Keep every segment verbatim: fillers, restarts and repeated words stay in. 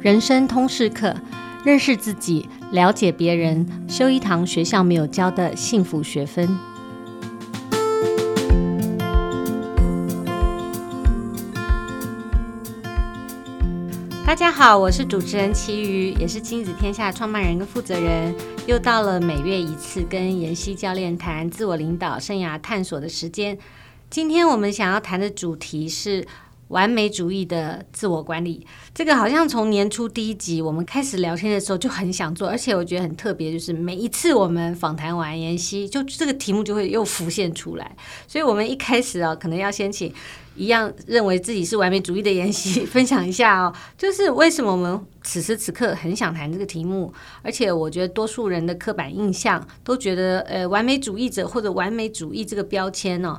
人生通识课，认识自己，了解别人，修一堂学校没有教的幸福学分。大家好，我是主持人齐瑜，也是亲子天下创办人跟负责人。又到了每月一次跟妍希教练谈自我领导生涯探索的时间。今天我们想要谈的主题是完美主义的自我管理，这个好像从年初第一集我们开始聊天的时候就很想做，而且我觉得很特别，就是每一次我们访谈完妍希，就这个题目就会又浮现出来，所以我们一开始啊、哦，可能要先请一样认为自己是完美主义的妍希分享一下哦，就是为什么我们此时此刻很想谈这个题目，而且我觉得多数人的刻板印象都觉得呃，完美主义者或者完美主义这个标签哦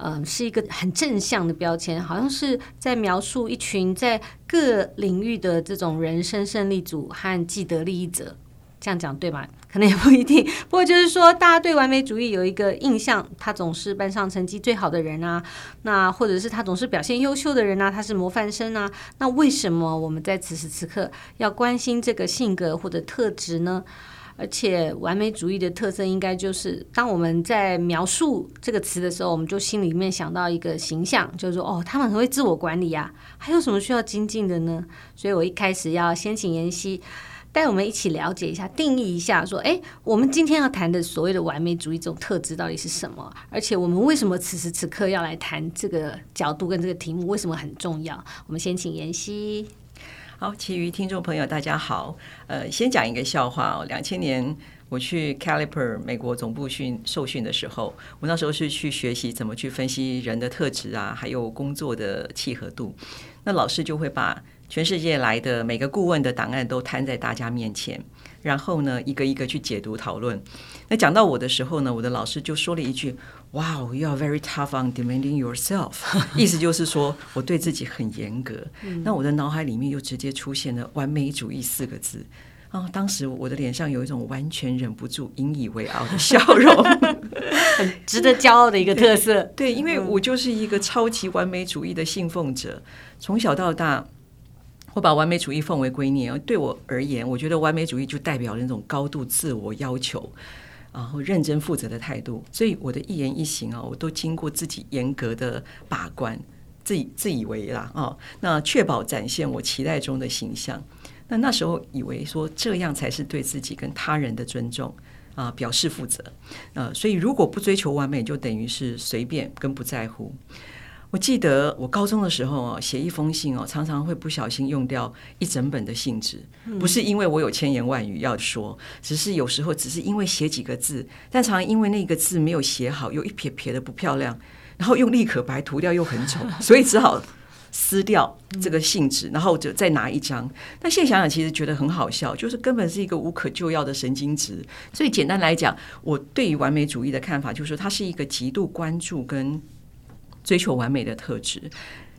嗯，是一个很正向的标签，好像是在描述一群在各领域的这种人生胜利组和既得利益者，这样讲对吗？可能也不一定，不过就是说大家对完美主义有一个印象，他总是班上成绩最好的人啊，那或者是他总是表现优秀的人啊，他是模范生啊，那为什么我们在此时此刻要关心这个性格或者特质呢？而且完美主义的特色应该就是当我们在描述这个词的时候，我们就心里面想到一个形象，就是说哦，他们很会自我管理啊，还有什么需要精进的呢？所以我一开始要先请妍希带我们一起了解一下，定义一下说，哎，我们今天要谈的所谓的完美主义这种特质到底是什么，而且我们为什么此时此刻要来谈这个角度跟这个题目，为什么很重要？我们先请妍希。好，其余听众朋友大家好，呃，先讲一个笑话哦。两千年我去 Caliper 美国总部训受训的时候，我那时候是去学习怎么去分析人的特质啊，还有工作的契合度。那老师就会把全世界来的每个顾问的档案都摊在大家面前，然后呢，一个一个去解读讨论。那讲到我的时候呢，我的老师就说了一句 Wow, you are very tough on demanding yourself 意思就是说我对自己很严格那我的脑海里面又直接出现了完美主义四个字啊、哦！当时我的脸上有一种完全忍不住引以为傲的笑容很值得骄傲的一个特色 对, 对，因为我就是一个超级完美主义的信奉者，从小到大我把完美主义奉为圭臬。对我而言，我觉得完美主义就代表了那种高度自我要求，然后认真负责的态度，所以我的一言一行啊，我都经过自己严格的把关，自己自以为啦啊、哦，那确保展现我期待中的形象。那那时候以为说这样才是对自己跟他人的尊重啊、呃，表示负责。呃，所以如果不追求完美，就等于是随便跟不在乎。我记得我高中的时候、啊、写一封信、啊、常常会不小心用掉一整本的信纸，不是因为我有千言万语要说，只是有时候只是因为写几个字，但常因为那个字没有写好，有一撇撇的不漂亮，然后用立可白涂掉又很丑，所以只好撕掉这个信纸，然后就再拿一张。那现在想想其实觉得很好笑，就是根本是一个无可救药的神经质。所以简单来讲，我对于完美主义的看法就是它是一个极度关注跟追求完美的特质，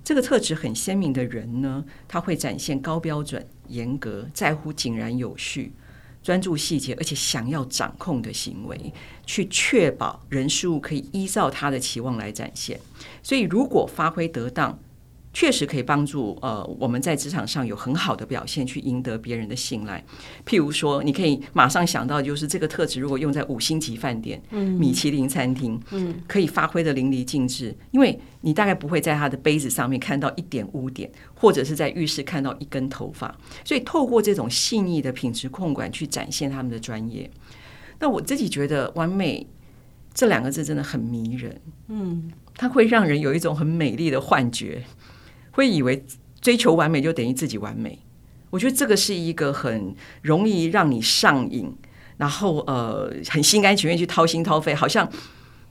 这个特质很鲜明的人呢，他会展现高标准、严格、在乎井然有序、专注细节，而且想要掌控的行为，去确保人事物可以依照他的期望来展现。所以如果发挥得当，确实可以帮助呃我们在职场上有很好的表现，去赢得别人的信赖。譬如说，你可以马上想到，就是这个特质如果用在五星级饭店、嗯、米其林餐厅、嗯、可以发挥的淋漓尽致，因为你大概不会在他的杯子上面看到一点污点，或者是在浴室看到一根头发。所以透过这种细腻的品质控管去展现他们的专业。那我自己觉得完美这两个字真的很迷人，嗯，它会让人有一种很美丽的幻觉，会以为追求完美就等于自己完美。我觉得这个是一个很容易让你上瘾，然后呃很心甘情愿去掏心掏肺，好像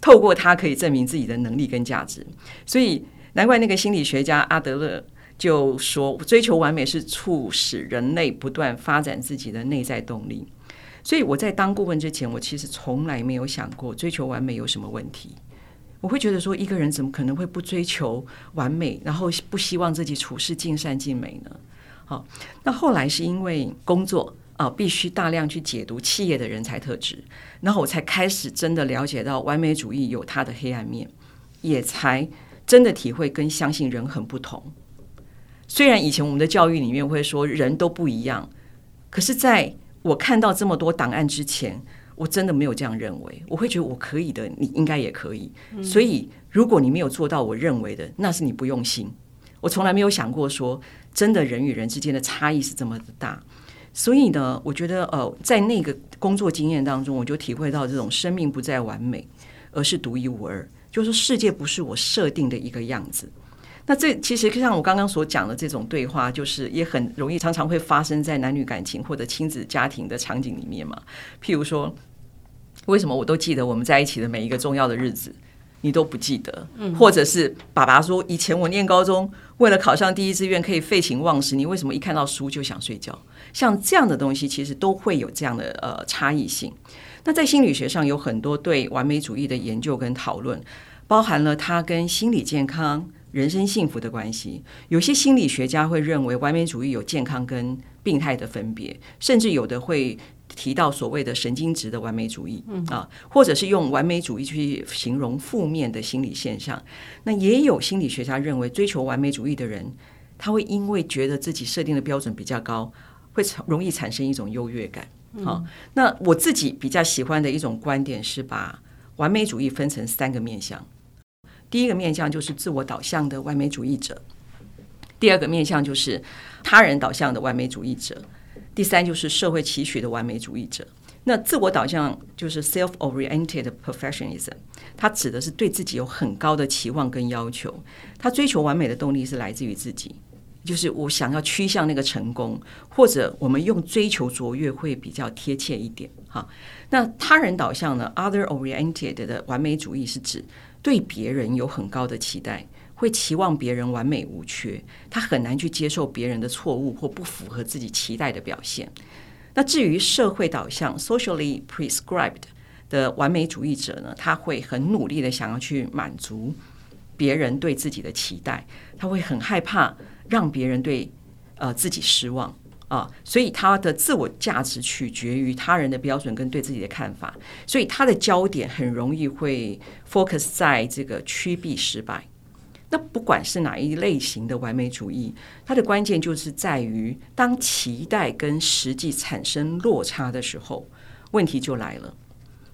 透过它可以证明自己的能力跟价值。所以难怪那个心理学家阿德勒就说，追求完美是促使人类不断发展自己的内在动力。所以我在当顾问之前，我其实从来没有想过追求完美有什么问题。我会觉得说，一个人怎么可能会不追求完美，然后不希望自己处事尽善尽美呢？好，那后来是因为工作啊，必须大量去解读企业的人才特质，然后我才开始真的了解到完美主义有它的黑暗面，也才真的体会跟相信人很不同。虽然以前我们的教育里面会说人都不一样，可是在我看到这么多档案之前，我真的没有这样认为。我会觉得我可以的，你应该也可以、嗯、所以如果你没有做到我认为的，那是你不用心。我从来没有想过说真的人与人之间的差异是这么的大。所以呢，我觉得呃，在那个工作经验当中，我就体会到这种生命不再完美，而是独一无二，就是世界不是我设定的一个样子。那这其实像我刚刚所讲的这种对话，就是也很容易常常会发生在男女感情或者亲子家庭的场景里面嘛。譬如说，为什么我都记得我们在一起的每一个重要的日子，你都不记得？或者是爸爸说，以前我念高中为了考上第一志愿可以废寝忘食，你为什么一看到书就想睡觉？像这样的东西其实都会有这样的呃差异性。那在心理学上有很多对完美主义的研究跟讨论，包含了它跟心理健康、人生幸福的关系。有些心理学家会认为完美主义有健康跟病态的分别，甚至有的会提到所谓的神经质的完美主义、嗯啊、或者是用完美主义去形容负面的心理现象。那也有心理学家认为追求完美主义的人，他会因为觉得自己设定的标准比较高，会容易产生一种优越感、啊嗯、那我自己比较喜欢的一种观点是把完美主义分成三个面向。第一个面向就是自我导向的完美主义者，第二个面向就是他人导向的完美主义者，第三就是社会期许的完美主义者。那自我导向就是 self-oriented perfectionism， 它指的是对自己有很高的期望跟要求，他追求完美的动力是来自于自己，就是我想要趋向那个成功，或者我们用追求卓越会比较贴切一点哈。那他人导向呢 other-oriented 的完美主义是指对别人有很高的期待，会期望别人完美无缺，他很难去接受别人的错误或不符合自己期待的表现。那至于社会导向 socially prescribed 的完美主义者呢，他会很努力的想要去满足别人对自己的期待，他会很害怕让别人对、呃、自己失望啊，所以他的自我价值取决于他人的标准跟对自己的看法，所以他的焦点很容易会 focus 在这个趋避失败。那不管是哪一类型的完美主义，它的关键就是在于当期待跟实际产生落差的时候，问题就来了，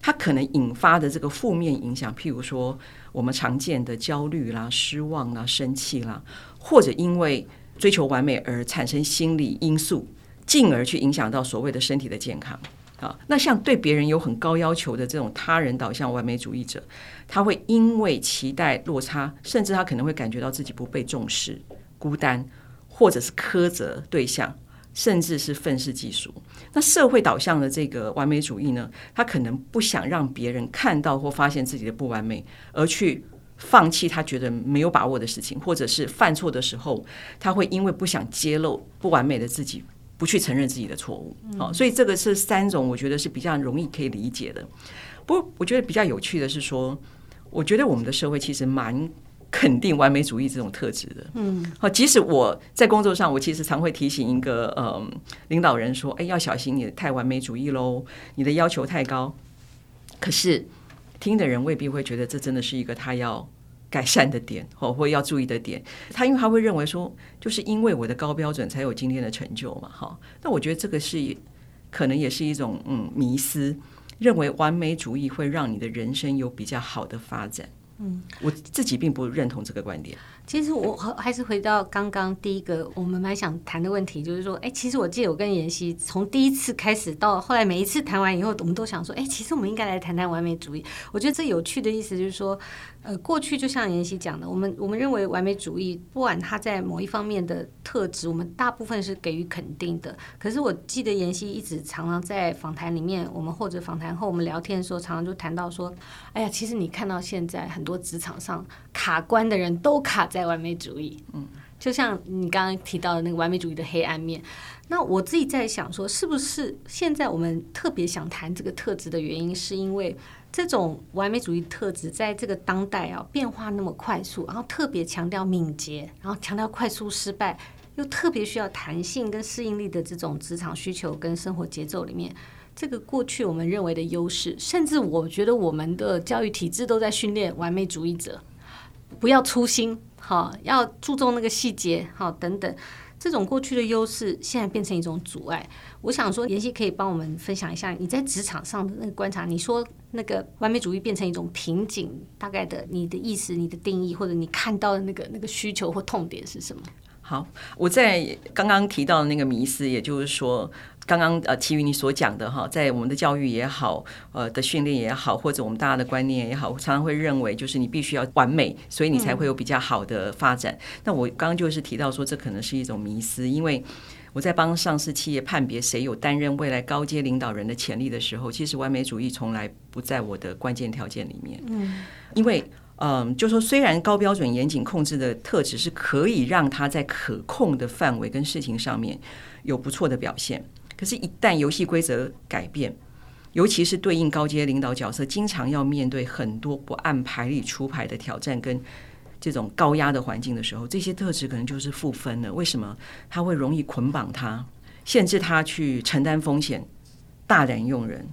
它可能引发的这个负面影响，譬如说我们常见的焦虑啦、失望啦、生气啦，或者因为追求完美而产生心理因素，进而去影响到所谓的身体的健康、啊、那像对别人有很高要求的这种他人导向完美主义者，他会因为期待落差，甚至他可能会感觉到自己不被重视、孤单，或者是苛责对象，甚至是愤世嫉俗。那社会导向的这个完美主义呢，他可能不想让别人看到或发现自己的不完美，而去放弃他觉得没有把握的事情，或者是犯错的时候，他会因为不想揭露不完美的自己，不去承认自己的错误、嗯哦、所以这个是三种我觉得是比较容易可以理解的。不过我觉得比较有趣的是说，我觉得我们的社会其实蛮肯定完美主义这种特质的、嗯哦、即使我在工作上，我其实常会提醒一个、嗯、领导人说，哎，要小心你太完美主义咯，你的要求太高，可是听的人未必会觉得这真的是一个他要改善的点，或要注意的点。他因为他会认为说，就是因为我的高标准才有今天的成就嘛。哈，那我觉得这个是可能也是一种嗯迷思，认为完美主义会让你的人生有比较好的发展。嗯，我自己并不认同这个观点。其实我还是回到刚刚第一个我们蛮想谈的问题，就是说，哎，其实我记得我跟妍希从第一次开始到后来每一次谈完以后，我们都想说，哎，其实我们应该来谈谈完美主义。我觉得这有趣的意思就是说，呃，过去就像妍希讲的，我们我们认为完美主义，不管它在某一方面的特质，我们大部分是给予肯定的。可是我记得妍希一直常常在访谈里面，我们或者访谈后我们聊天的时候，常常就谈到说，哎呀，其实你看到现在很。很多职场上卡关的人都卡在完美主义，嗯，就像你刚刚提到的那个完美主义的黑暗面。那我自己在想说，是不是现在我们特别想谈这个特质的原因，是因为这种完美主义特质在这个当代啊变化那么快速，然后特别强调敏捷，然后强调快速失败，又特别需要弹性跟适应力的这种职场需求跟生活节奏里面。这个过去我们认为的优势，甚至我觉得我们的教育体制都在训练完美主义者不要粗心，好，要注重那个细节，好，等等，这种过去的优势现在变成一种阻碍。我想说妍希可以帮我们分享一下你在职场上的那个观察，你说那个完美主义变成一种瓶颈，大概的你的意思、你的定义，或者你看到的那个那个需求或痛点是什么？好，我在刚刚提到的那个迷思，也就是说刚刚呃，其余你所讲的哈，在我们的教育也好，呃的训练也好，或者我们大家的观念也好，常常会认为就是你必须要完美，所以你才会有比较好的发展。嗯、那我刚刚就是提到说，这可能是一种迷思，因为我在帮上市企业判别谁有担任未来高阶领导人的潜力的时候，其实完美主义从来不在我的关键条件里面。嗯，因为。嗯，就说虽然高标准严谨控制的特质是可以让他在可控的范围跟事情上面有不错的表现，可是一旦游戏规则改变，尤其是对应高阶领导角色，经常要面对很多不按牌理出牌的挑战跟这种高压的环境的时候，这些特质可能就是负分了。为什么他会容易捆绑他，限制他去承担风险，大胆用人，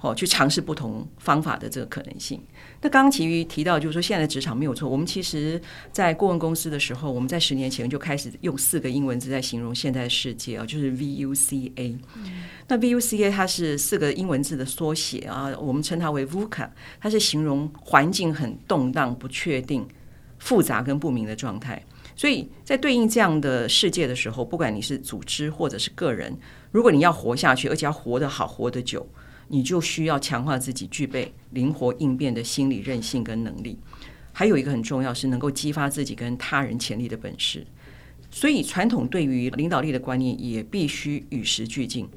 哦，去尝试不同方法的这个可能性。那刚刚其余提到就是说现在的职场没有错，我们其实在顾问公司的时候，我们在十年前就开始用四个英文字在形容现在的世界，就是 V U C A、嗯、那 V U C A 它是四个英文字的缩写啊，我们称它为 V U C A， 它是形容环境很动荡、不确定、复杂跟不明的状态。所以在对应这样的世界的时候，不管你是组织或者是个人，如果你要活下去，而且要活得好、活得久，你就需要强化自己具备灵活应变的心理韧性跟能力，还有一个很重要是能够激发自己跟他人潜力的本事。所以传统对于领导力的观念也必须与时俱进，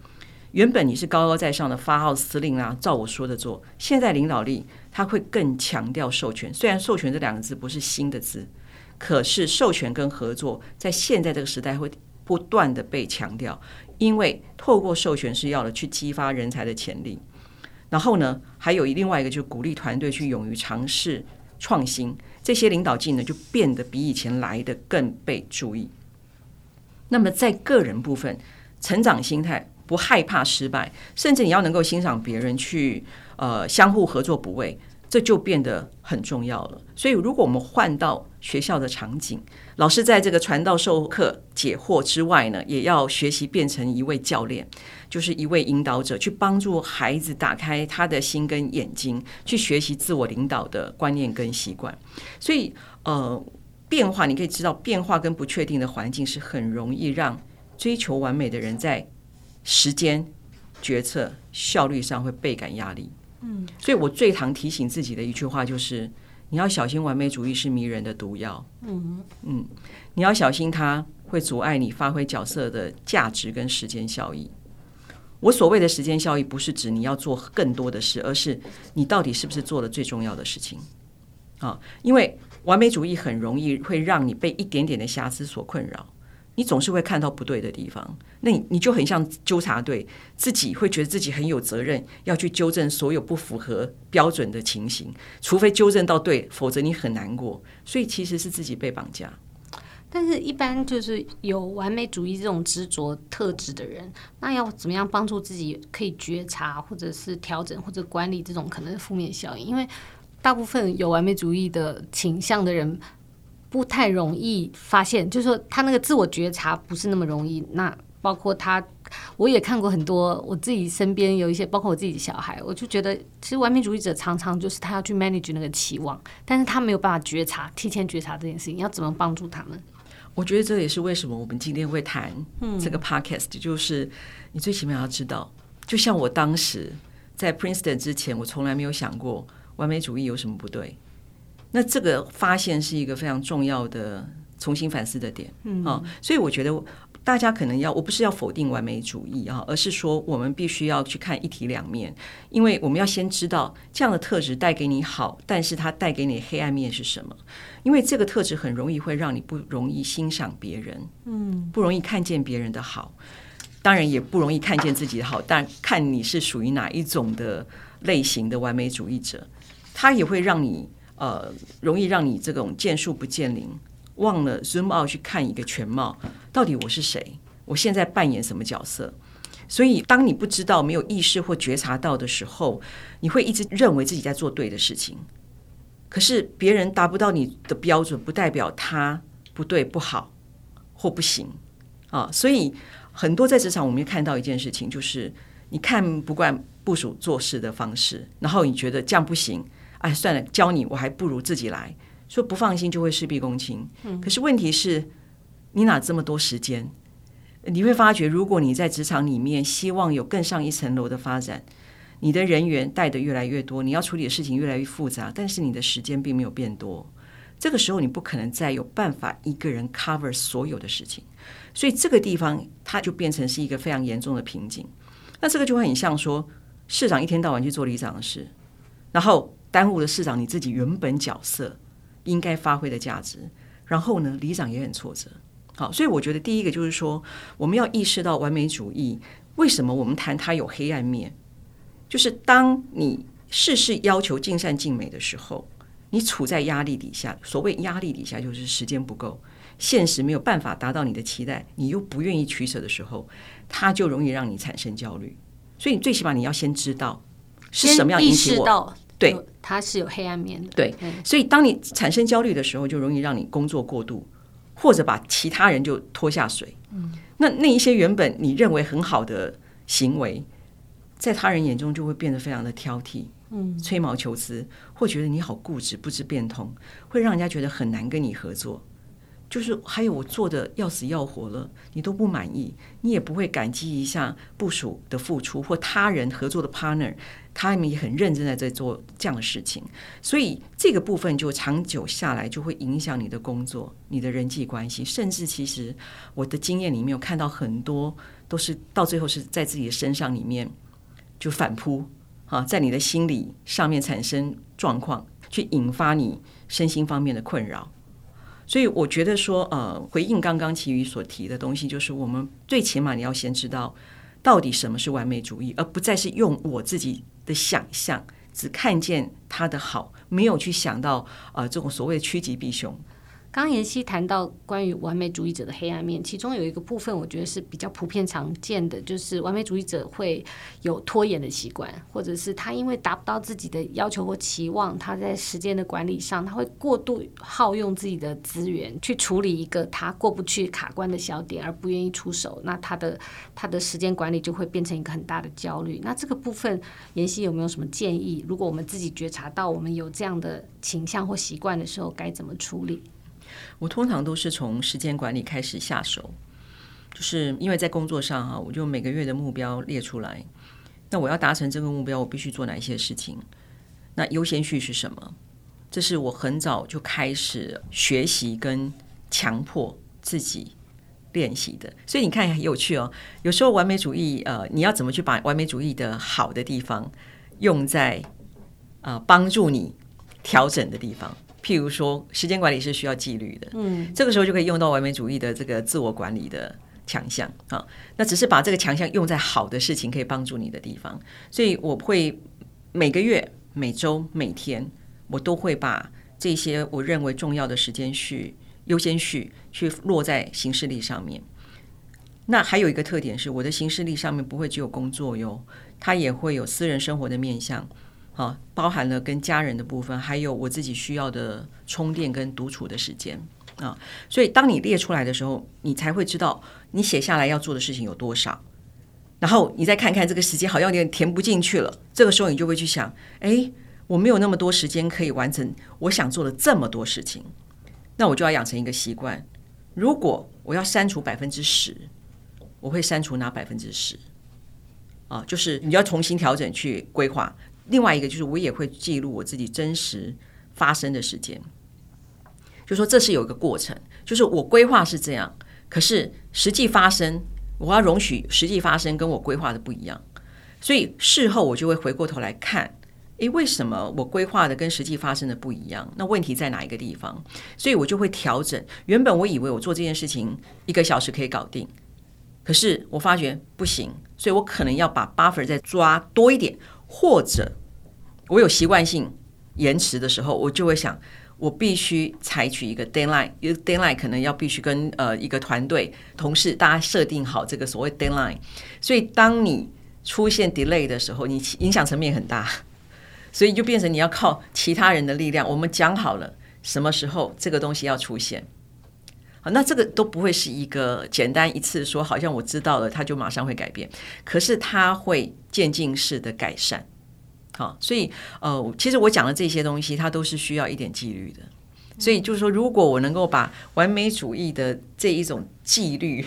原本你是高高在上的发号施令啊，照我说的做，现在领导力它会更强调授权。虽然授权这两个字不是新的字，可是授权跟合作在现在这个时代会不断的被强调，因为透过授权是要了去激发人才的潜力。然后呢，还有另外一个就是鼓励团队去勇于尝试创新，这些领导技能就变得比以前来的更被注意。那么在个人部分，成长心态，不害怕失败，甚至你要能够欣赏别人，去呃相互合作不畏，这就变得很重要了。所以如果我们换到学校的场景，老师在这个传道授课解惑之外呢，也要学习变成一位教练，就是一位引导者，去帮助孩子打开他的心跟眼睛，去学习自我领导的观念跟习惯。所以呃，变化，你可以知道变化跟不确定的环境是很容易让追求完美的人在时间、决策、效率上会倍感压力。嗯，所以我最常提醒自己的一句话就是，你要小心完美主义是迷人的毒药。嗯嗯，你要小心它会阻碍你发挥角色的价值跟时间效益。我所谓的时间效益，不是指你要做更多的事，而是你到底是不是做了最重要的事情啊？因为完美主义很容易会让你被一点点的瑕疵所困扰。你总是会看到不对的地方，那 你, 你就很像纠察队，自己会觉得自己很有责任，要去纠正所有不符合标准的情形，除非纠正到对，否则你很难过。所以其实是自己被绑架。但是一般就是有完美主义这种执着特质的人，那要怎么样帮助自己可以觉察或者是调整或者管理这种可能的负面效应？因为大部分有完美主义的倾向的人不太容易发现，就是说他那个自我觉察不是那么容易。那包括他，我也看过很多，我自己身边有一些，包括我自己的小孩，我就觉得其实完美主义者常常就是他要去 manage 那个期望，但是他没有办法觉察，提前觉察这件事情，要怎么帮助他们？我觉得这也是为什么我们今天会谈这个 podcast，、嗯、就是你最起码要知道，就像我当时在 Princeton 之前，我从来没有想过完美主义有什么不对。那这个发现是一个非常重要的重新反思的点、嗯啊、所以我觉得大家可能要，我不是要否定完美主义、啊、而是说我们必须要去看一体两面，因为我们要先知道这样的特质带给你好，但是它带给你黑暗面是什么，因为这个特质很容易会让你不容易欣赏别人、嗯、不容易看见别人的好，当然也不容易看见自己的好，但看你是属于哪一种的类型的完美主义者，它也会让你呃，容易让你这种见树不见林，忘了 zoom out 去看一个全貌，到底我是谁，我现在扮演什么角色。所以当你不知道、没有意识或觉察到的时候，你会一直认为自己在做对的事情，可是别人达不到你的标准，不代表他不对、不好或不行啊。所以很多在职场我们看到一件事情，就是你看不惯部署做事的方式，然后你觉得这样不行，哎，算了，教你我还不如自己来，说不放心就会事必躬亲。嗯、可是问题是，你哪这么多时间？你会发觉，如果你在职场里面希望有更上一层楼的发展，你的人员带的越来越多，你要处理的事情越来越复杂，但是你的时间并没有变多。这个时候你不可能再有办法一个人 cover 所有的事情，所以这个地方它就变成是一个非常严重的瓶颈。那这个就会很像说，市长一天到晚去做里长的事，然后耽误了市长你自己原本角色应该发挥的价值，然后呢，里长也很挫折。好，所以我觉得第一个就是说，我们要意识到完美主义，为什么我们谈它有黑暗面，就是当你事事要求尽善尽美的时候，你处在压力底下。所谓压力底下，就是时间不够，现实没有办法达到你的期待，你又不愿意取舍的时候，它就容易让你产生焦虑。所以最起码你要先知道是什么样引起我，先意识到对它是有黑暗面的。对，所以当你产生焦虑的时候，就容易让你工作过度，或者把其他人就拖下水。嗯、那那一些原本你认为很好的行为，在他人眼中就会变得非常的挑剔，嗯，吹毛求疵，会觉得你好固执，不知变通，会让人家觉得很难跟你合作。就是还有我做的要死要活了，你都不满意，你也不会感激一下部属的付出或他人合作的 partner， 他们也很认真的在做这样的事情。所以这个部分就长久下来就会影响你的工作、你的人际关系，甚至其实我的经验里面有看到很多都是到最后是在自己的身上里面就反扑啊，在你的心理上面产生状况，去引发你身心方面的困扰。所以我觉得说，呃，回应刚刚琦瑜所提的东西，就是我们最起码你要先知道到底什么是完美主义，而不再是用我自己的想象，只看见它的好，没有去想到呃这种所谓的趋吉避凶。刚刚妍希谈到关于完美主义者的黑暗面，其中有一个部分我觉得是比较普遍常见的，就是完美主义者会有拖延的习惯，或者是他因为达不到自己的要求或期望，他在时间的管理上他会过度耗用自己的资源去处理一个他过不去卡关的小点，而不愿意出手。那他的他的时间管理就会变成一个很大的焦虑。那这个部分妍希有没有什么建议，如果我们自己觉察到我们有这样的倾向或习惯的时候该怎么处理？我通常都是从时间管理开始下手，就是因为在工作上啊，我就每个月的目标列出来，那我要达成这个目标，我必须做哪些事情，那优先序是什么？这是我很早就开始学习跟强迫自己练习的。所以你看很有趣哦，有时候完美主义呃，你要怎么去把完美主义的好的地方用在呃帮助你调整的地方。譬如说时间管理是需要纪律的，嗯，这个时候就可以用到完美主义的这个自我管理的强项啊。那只是把这个强项用在好的事情可以帮助你的地方。所以我会每个月、每周、每天，我都会把这些我认为重要的时间序、优先序去落在行事历上面。那还有一个特点是，我的行事历上面不会只有工作哟，它也会有私人生活的面向。啊、包含了跟家人的部分，还有我自己需要的充电跟独处的时间啊。所以当你列出来的时候，你才会知道你写下来要做的事情有多少，然后你再看看这个时间好像有点填不进去了，这个时候你就会去想，哎，我没有那么多时间可以完成我想做的这么多事情，那我就要养成一个习惯，如果我要删除 百分之十， 我会删除哪 百分之十、啊、就是你要重新调整去规划。另外一个就是我也会记录我自己真实发生的时间，就说这是有一个过程，就是我规划是这样，可是实际发生我要容许实际发生跟我规划的不一样，所以事后我就会回过头来看，诶，为什么我规划的跟实际发生的不一样，那问题在哪一个地方？所以我就会调整，原本我以为我做这件事情一个小时可以搞定，可是我发觉不行，所以我可能要把 buffer 再抓多一点，或者我有习惯性延迟的时候，我就会想我必须采取一个 deadline， 因为 deadline 可能要必须跟、呃、一个团队同事大家设定好这个所谓 deadline， 所以当你出现 delay 的时候，你影响层面很大，所以就变成你要靠其他人的力量。我们讲好了什么时候这个东西要出现，好，那这个都不会是一个简单一次说好像我知道了它就马上会改变，可是它会渐进式的改善。好，所以呃，其实我讲的这些东西它都是需要一点纪律的。所以就是说，如果我能够把完美主义的这一种纪律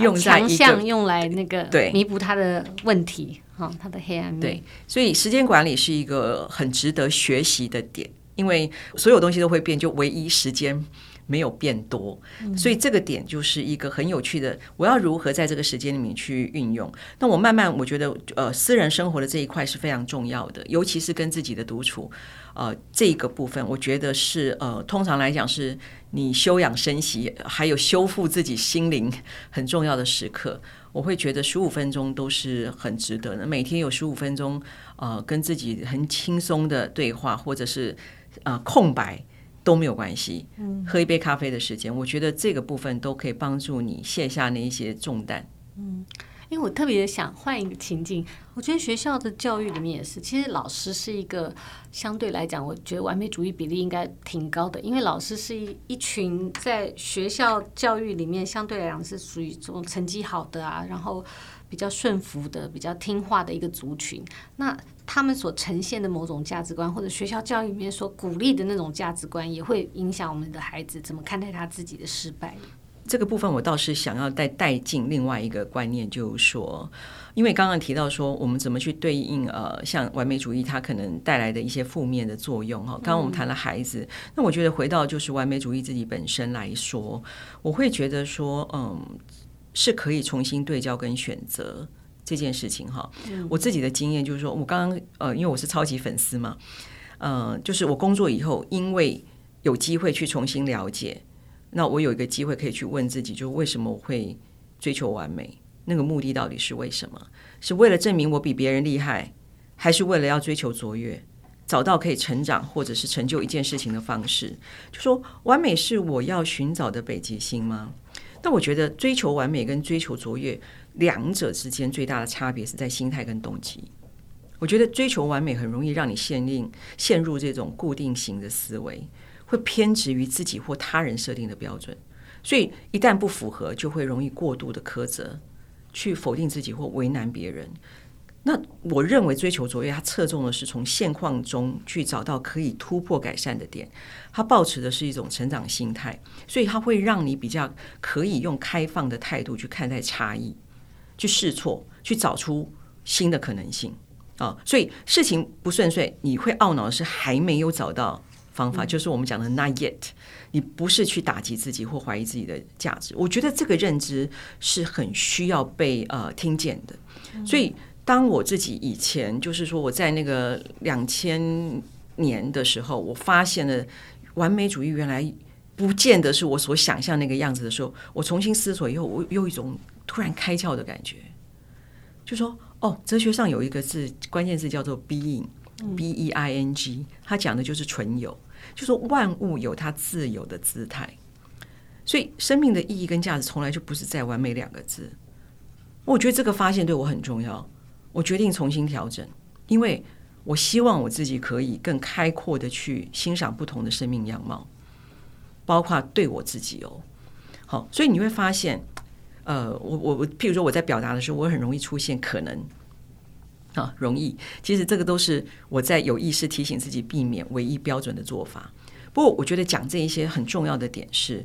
用在一个强项，用来那个弥补他的问题，他的黑暗面。对，所以时间管理是一个很值得学习的点，因为所有东西都会变，就唯一时间没有变多，所以这个点就是一个很有趣的，我要如何在这个时间里面去运用。那我慢慢我觉得呃，私人生活的这一块是非常重要的，尤其是跟自己的独处呃，这个部分我觉得是呃，通常来讲是你休养生息还有修复自己心灵很重要的时刻。我会觉得十五分钟都是很值得的，每天有十五分钟呃，跟自己很轻松的对话，或者是呃空白都没有关系，喝一杯咖啡的时间，我觉得这个部分都可以帮助你卸下那一些重担。嗯，因为我特别想换一个情境，我觉得学校的教育里面也是，其实老师是一个相对来讲我觉得完美主义比例应该挺高的，因为老师是一群在学校教育里面相对来讲是属于这种成绩好的啊，然后比较顺服的比较听话的一个族群，那他们所呈现的某种价值观，或者学校教育里面所鼓励的那种价值观，也会影响我们的孩子怎么看待他自己的失败。这个部分我倒是想要再带进另外一个观念，就是说因为刚刚提到说我们怎么去对应呃，像完美主义它可能带来的一些负面的作用。刚刚我们谈了孩子，那我觉得回到就是完美主义自己本身来说，我会觉得说嗯是可以重新对焦跟选择这件事情哈。我自己的经验就是说，我刚刚呃，因为我是超级粉丝嘛，呃，就是我工作以后，因为有机会去重新了解，那我有一个机会可以去问自己，就为什么我会追求完美？那个目的到底是为什么？是为了证明我比别人厉害，还是为了要追求卓越？找到可以成长或者是成就一件事情的方式？就说完美是我要寻找的北极星吗？那我觉得追求完美跟追求卓越两者之间最大的差别是在心态跟动机。我觉得追求完美很容易让你陷入陷入这种固定型的思维，会偏执于自己或他人设定的标准，所以一旦不符合就会容易过度的苛责，去否定自己或为难别人。那我认为追求卓越它侧重的是从现况中去找到可以突破改善的点，它抱持的是一种成长心态，所以它会让你比较可以用开放的态度去看待差异，去试错，去找出新的可能性啊。所以事情不顺遂你会懊恼的是还没有找到方法，就是我们讲的 not yet。 你不是去打击自己或怀疑自己的价值，我觉得这个认知是很需要被呃听见的。所以当我自己以前就是说我在那个两千年的时候，我发现了完美主义原来不见得是我所想象那个样子的时候，我重新思索以后，我有一种突然开窍的感觉，就说哦，哲学上有一个字关键字叫做 being B E I N G， 它讲的就是存有，就说万物有它自有的姿态。所以生命的意义跟价值从来就不是在完美两个字。我觉得这个发现对我很重要，我决定重新调整，因为我希望我自己可以更开阔的去欣赏不同的生命样貌，包括对我自己哦。好，所以你会发现，呃，我我我，譬如说我在表达的时候，我很容易出现可能啊，容易，其实这个都是我在有意识提醒自己避免唯一标准的做法。不过我觉得讲这一些很重要的点是，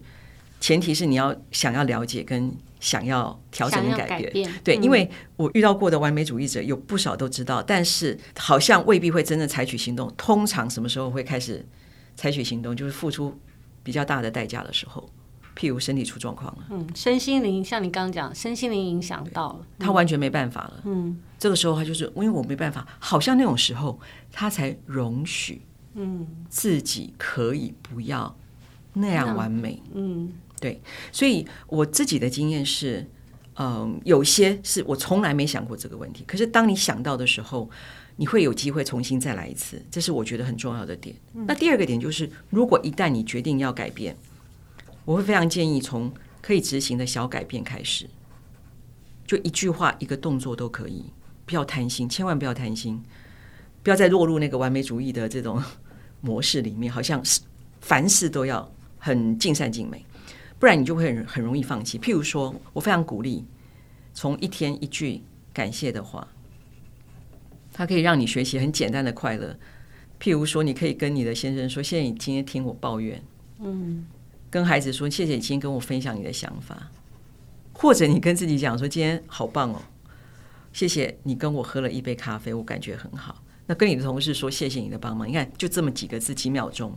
前提是你要想要了解跟想要调整改变，改变对、嗯、因为我遇到过的完美主义者有不少都知道，但是好像未必会真的采取行动。通常什么时候会开始采取行动，就是付出比较大的代价的时候，譬如身体出状况了、嗯、身心灵，像你刚刚讲身心灵影响到了、嗯、他完全没办法了、嗯、这个时候他就是因为我没办法，好像那种时候他才容许自己可以不要那样完美、嗯嗯对，所以我自己的经验是，嗯，有些是我从来没想过这个问题，可是当你想到的时候，你会有机会重新再来一次，这是我觉得很重要的点。那第二个点就是，如果一旦你决定要改变，我会非常建议从可以执行的小改变开始，就一句话、一个动作都可以，不要贪心，千万不要贪心。不要再落入那个完美主义的这种模式里面，好像凡事都要很尽善尽美，不然你就会 很, 很容易放弃。譬如说我非常鼓励从一天一句感谢的话，它可以让你学习很简单的快乐。譬如说你可以跟你的先生说，谢谢你今天听我抱怨，嗯，跟孩子说谢谢你今天跟我分享你的想法，或者你跟自己讲说今天好棒哦，谢谢你跟我喝了一杯咖啡，我感觉很好。那跟你的同事说谢谢你的帮忙，你看就这么几个字几秒钟，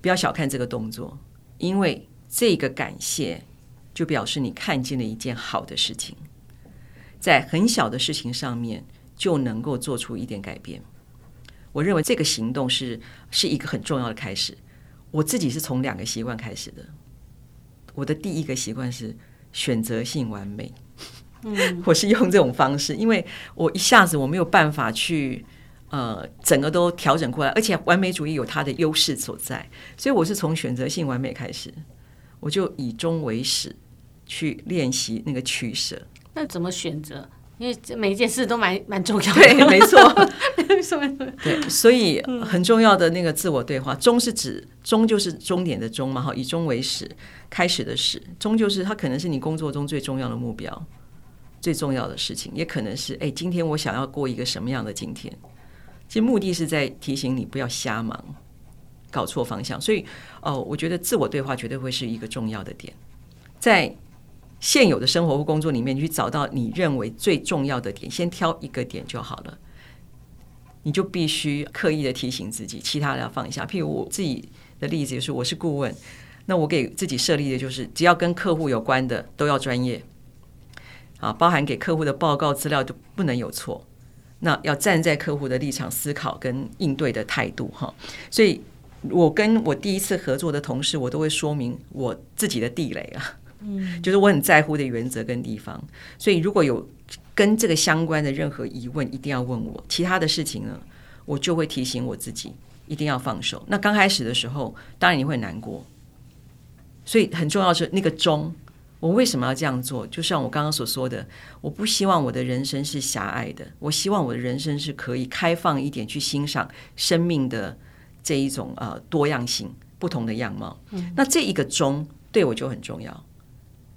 不要小看这个动作，因为这个感谢就表示你看见了一件好的事情，在很小的事情上面就能够做出一点改变。我认为这个行动是是一个很重要的开始。我自己是从两个习惯开始的。我的第一个习惯是选择性完美，嗯，我是用这种方式，因为我一下子我没有办法去呃整个都调整过来，而且完美主义有它的优势所在，所以我是从选择性完美开始，我就以终为始去练习那个取舍。那怎么选择？因为每一件事都蛮蛮重要的。对，没错。对，所以很重要的那个自我对话，终是指终就是终点的终嘛，以终为始，开始的始，终就是它可能是你工作中最重要的目标，最重要的事情，也可能是哎，今天我想要过一个什么样的今天。其实目的是在提醒你不要瞎忙，搞错方向。所以哦，我觉得自我对话绝对会是一个重要的点，在现有的生活或工作里面，你去找到你认为最重要的点，先挑一个点就好了。你就必须刻意的提醒自己，其他的要放下。譬如我自己的例子就是，我是顾问，那我给自己设立的就是，只要跟客户有关的都要专业，啊，包含给客户的报告资料都不能有错。那要站在客户的立场思考跟应对的态度哈。所以我跟我第一次合作的同事，我都会说明我自己的地雷啊。嗯，就是我很在乎的原则跟地方，所以如果有跟这个相关的任何疑问一定要问我，其他的事情呢我就会提醒我自己一定要放手。那刚开始的时候当然你会难过，所以很重要是那个中，我为什么要这样做，就像我刚刚所说的，我不希望我的人生是狭隘的，我希望我的人生是可以开放一点，去欣赏生命的这一种、呃、多样性，不同的样貌、嗯、那这一个中对我就很重要，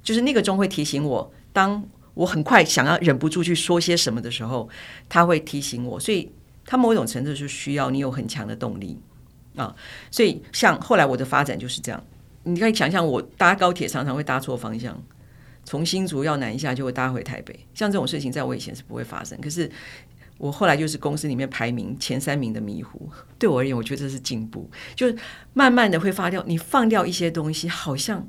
就是那个钟会提醒我，当我很快想要忍不住去说些什么的时候，他会提醒我，所以他某种程度是需要你有很强的动力啊。所以像后来我的发展就是这样，你可以想象我搭高铁常常会搭错方向，从新竹要南下就会搭回台北，像这种事情在我以前是不会发生，可是我后来就是公司里面排名前三名的迷糊，对我而言我觉得这是进步，就是慢慢的会发掉，你放掉一些东西好像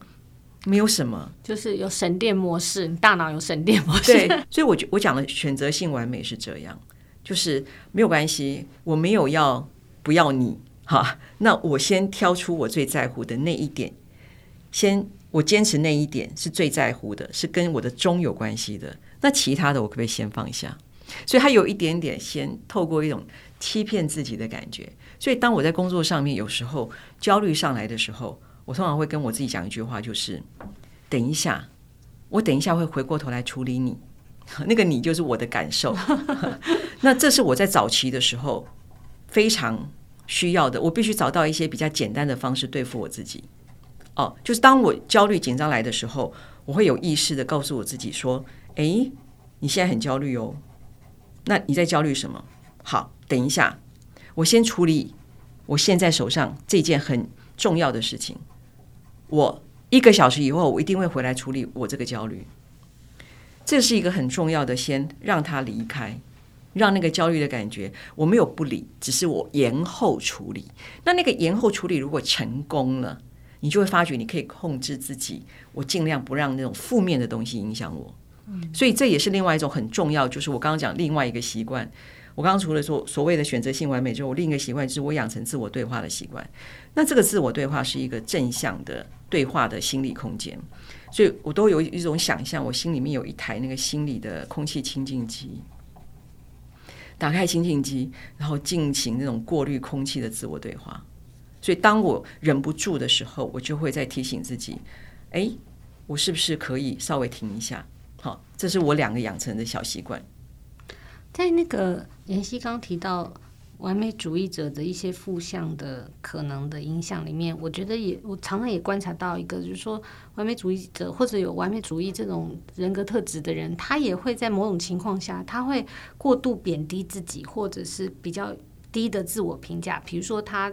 没有什么，就是有省电模式，大脑有省电模式。对，所以我我讲的选择性完美是这样，就是没有关系，我没有要不要你哈，那我先挑出我最在乎的那一点，先我坚持那一点是最在乎的，是跟我的忠有关系的，那其他的我可不可以先放下？所以它有一点点先透过一种欺骗自己的感觉。所以当我在工作上面有时候焦虑上来的时候，我通常会跟我自己讲一句话，就是等一下，我等一下会回过头来处理你，那个你就是我的感受。那这是我在早期的时候非常需要的，我必须找到一些比较简单的方式对付我自己。哦，就是当我焦虑紧张来的时候，我会有意识的告诉我自己说，哎，你现在很焦虑哦，那你在焦虑什么？好，等一下，我先处理我现在手上这件很重要的事情，我一个小时以后我一定会回来处理我这个焦虑。这是一个很重要的，先让它离开，让那个焦虑的感觉我没有不理，只是我延后处理。那那个延后处理如果成功了，你就会发觉你可以控制自己，我尽量不让那种负面的东西影响我、嗯、所以这也是另外一种很重要，就是我刚刚讲另外一个习惯，我刚刚除了说所谓的选择性完美之后，我另一个习惯就是我养成自我对话的习惯。那这个自我对话是一个正向的对话的心理空间，所以我都有一种想象，我心里面有一台那个心理的空气清净机，打开清净机，然后进行那种过滤空气的自我对话。所以当我忍不住的时候，我就会再提醒自己，哎，我是不是可以稍微停一下？好，这是我两个养成的小习惯。在那个妍希刚提到完美主义者的一些负向的可能的影响里面，我觉得也我常常也观察到一个，就是说完美主义者或者有完美主义这种人格特质的人，他也会在某种情况下，他会过度贬低自己，或者是比较低的自我评价。比如说他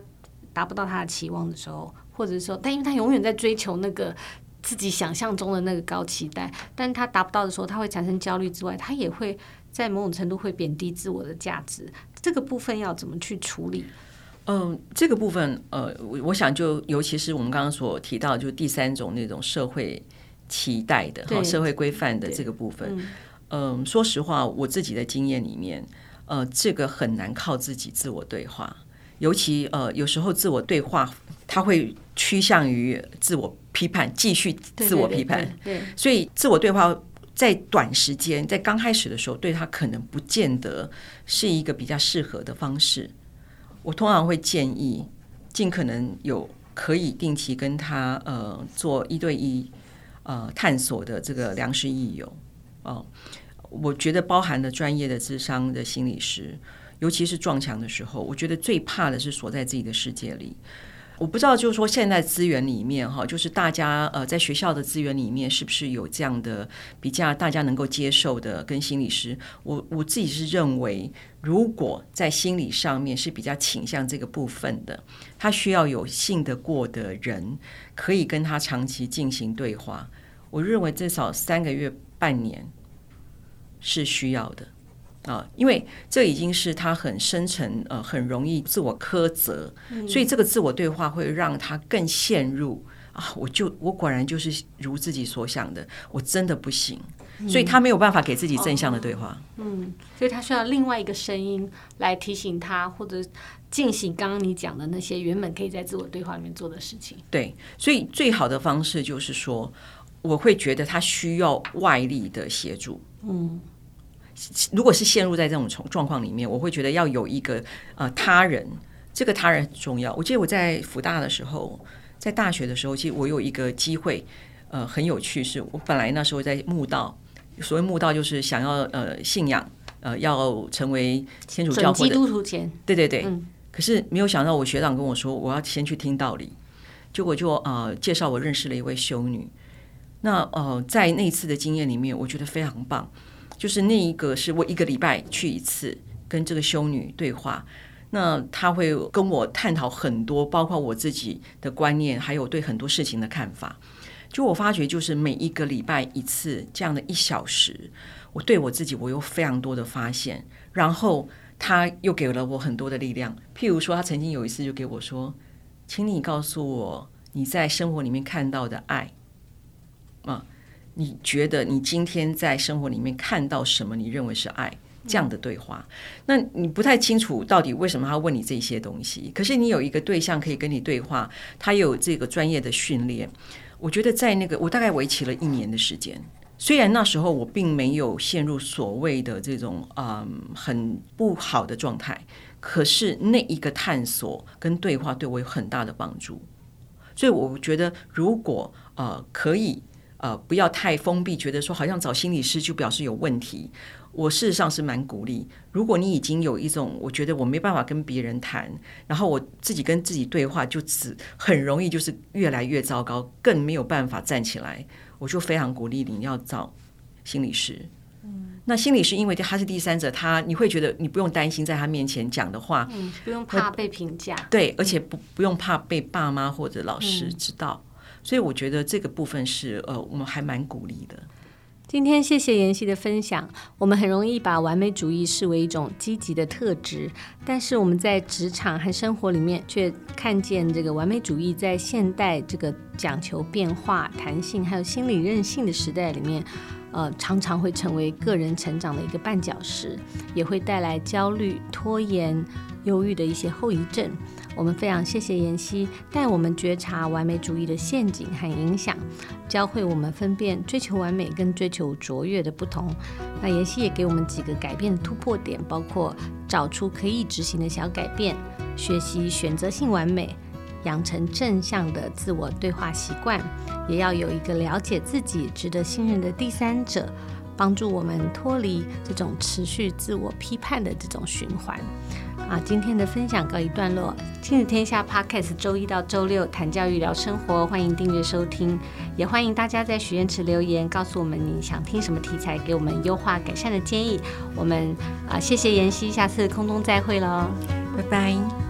达不到他的期望的时候，或者说但因为他永远在追求那个自己想象中的那个高期待，但他达不到的时候，他会产生焦虑之外，他也会在某种程度会贬低自我的价值。这个部分要怎么去处理？嗯，这个部分呃，我想就尤其是我们刚刚所提到，就第三种那种社会期待的、哦、社会规范的这个部分。嗯，说实话，我自己的经验里面，呃，这个很难靠自己自我对话，尤其呃，有时候自我对话它会趋向于自我批判，继续自我批判。对对对对对，所以自我对话。在短时间，在刚开始的时候，对他可能不见得是一个比较适合的方式。我通常会建议尽可能有可以定期跟他呃做一对一呃探索的这个良师益友哦。我觉得包含了专业的咨商的心理师，尤其是撞墙的时候，我觉得最怕的是锁在自己的世界里。我不知道，就是说现在资源里面哈，就是大家呃在学校的资源里面，是不是有这样的比较大家能够接受的跟心理师？我我自己是认为，如果在心理上面是比较倾向这个部分的，他需要有信得过的人，可以跟他长期进行对话。我认为至少三个月、半年是需要的。啊，因为这已经是他很深沉，呃，很容易自我苛责，嗯，所以这个自我对话会让他更陷入啊，我就我果然就是如自己所想的，我真的不行，嗯，所以他没有办法给自己正向的对话，哦，嗯，所以他需要另外一个声音来提醒他，或者进行刚刚你讲的那些原本可以在自我对话里面做的事情。对，所以最好的方式就是说，我会觉得他需要外力的协助，嗯。如果是陷入在这种状况里面，我会觉得要有一个呃他人，这个他人很重要。我记得我在辅大的时候，在大学的时候，其实我有一个机会，呃，很有趣，是我本来那时候在慕道，所谓慕道就是想要呃信仰，呃要成为天主教或者基督徒前，对对对，嗯。可是没有想到，我学长跟我说，我要先去听道理，结果就呃介绍我认识了一位修女。那呃在那一次的经验里面，我觉得非常棒。就是那一个是我一个礼拜去一次跟这个修女对话，那她会跟我探讨很多，包括我自己的观念，还有对很多事情的看法。就我发觉，就是每一个礼拜一次这样的一小时，我对我自己我有非常多的发现，然后她又给了我很多的力量。譬如说，她曾经有一次就给我说：“请你告诉我你在生活里面看到的爱。”啊。你觉得你今天在生活里面看到什么？你认为是爱这样的对话，那你不太清楚到底为什么他问你这些东西。可是你有一个对象可以跟你对话，他有这个专业的训练。我觉得在那个我大概维持了一年的时间，虽然那时候我并没有陷入所谓的这种嗯很不好的状态，可是那一个探索跟对话对我有很大的帮助。所以我觉得，如果呃可以。呃，不要太封闭，觉得说好像找心理师就表示有问题。我事实上是蛮鼓励，如果你已经有一种我觉得我没办法跟别人谈，然后我自己跟自己对话，就只很容易就是越来越糟糕，更没有办法站起来，我就非常鼓励你要找心理师。嗯，那心理师因为他是第三者，他你会觉得你不用担心在他面前讲的话，嗯，不用怕被评价，对，而且不不用怕被爸妈或者老师知道。嗯，所以我觉得这个部分是呃，我们还蛮鼓励的。今天谢谢妍希的分享。我们很容易把完美主义视为一种积极的特质，但是我们在职场和生活里面却看见这个完美主义在现代这个讲求变化、弹性还有心理韧性的时代里面，呃，常常会成为个人成长的一个绊脚石，也会带来焦虑、拖延、忧郁的一些后遗症。我们非常谢谢妍希带我们觉察完美主义的陷阱和影响，教会我们分辨追求完美跟追求卓越的不同。那妍希也给我们几个改变的突破点，包括找出可以执行的小改变，学习选择性完美，养成正向的自我对话习惯，也要有一个了解自己、值得信任的第三者，帮助我们脱离这种持续自我批判的这种循环。啊，今天的分享告一段落。亲子天下 Podcast 周一到周六谈教育聊生活，欢迎订阅收听，也欢迎大家在许愿池留言告诉我们你想听什么题材，给我们优化改善的建议。我们啊、呃，谢谢妍希，下次空中再会咯，拜拜。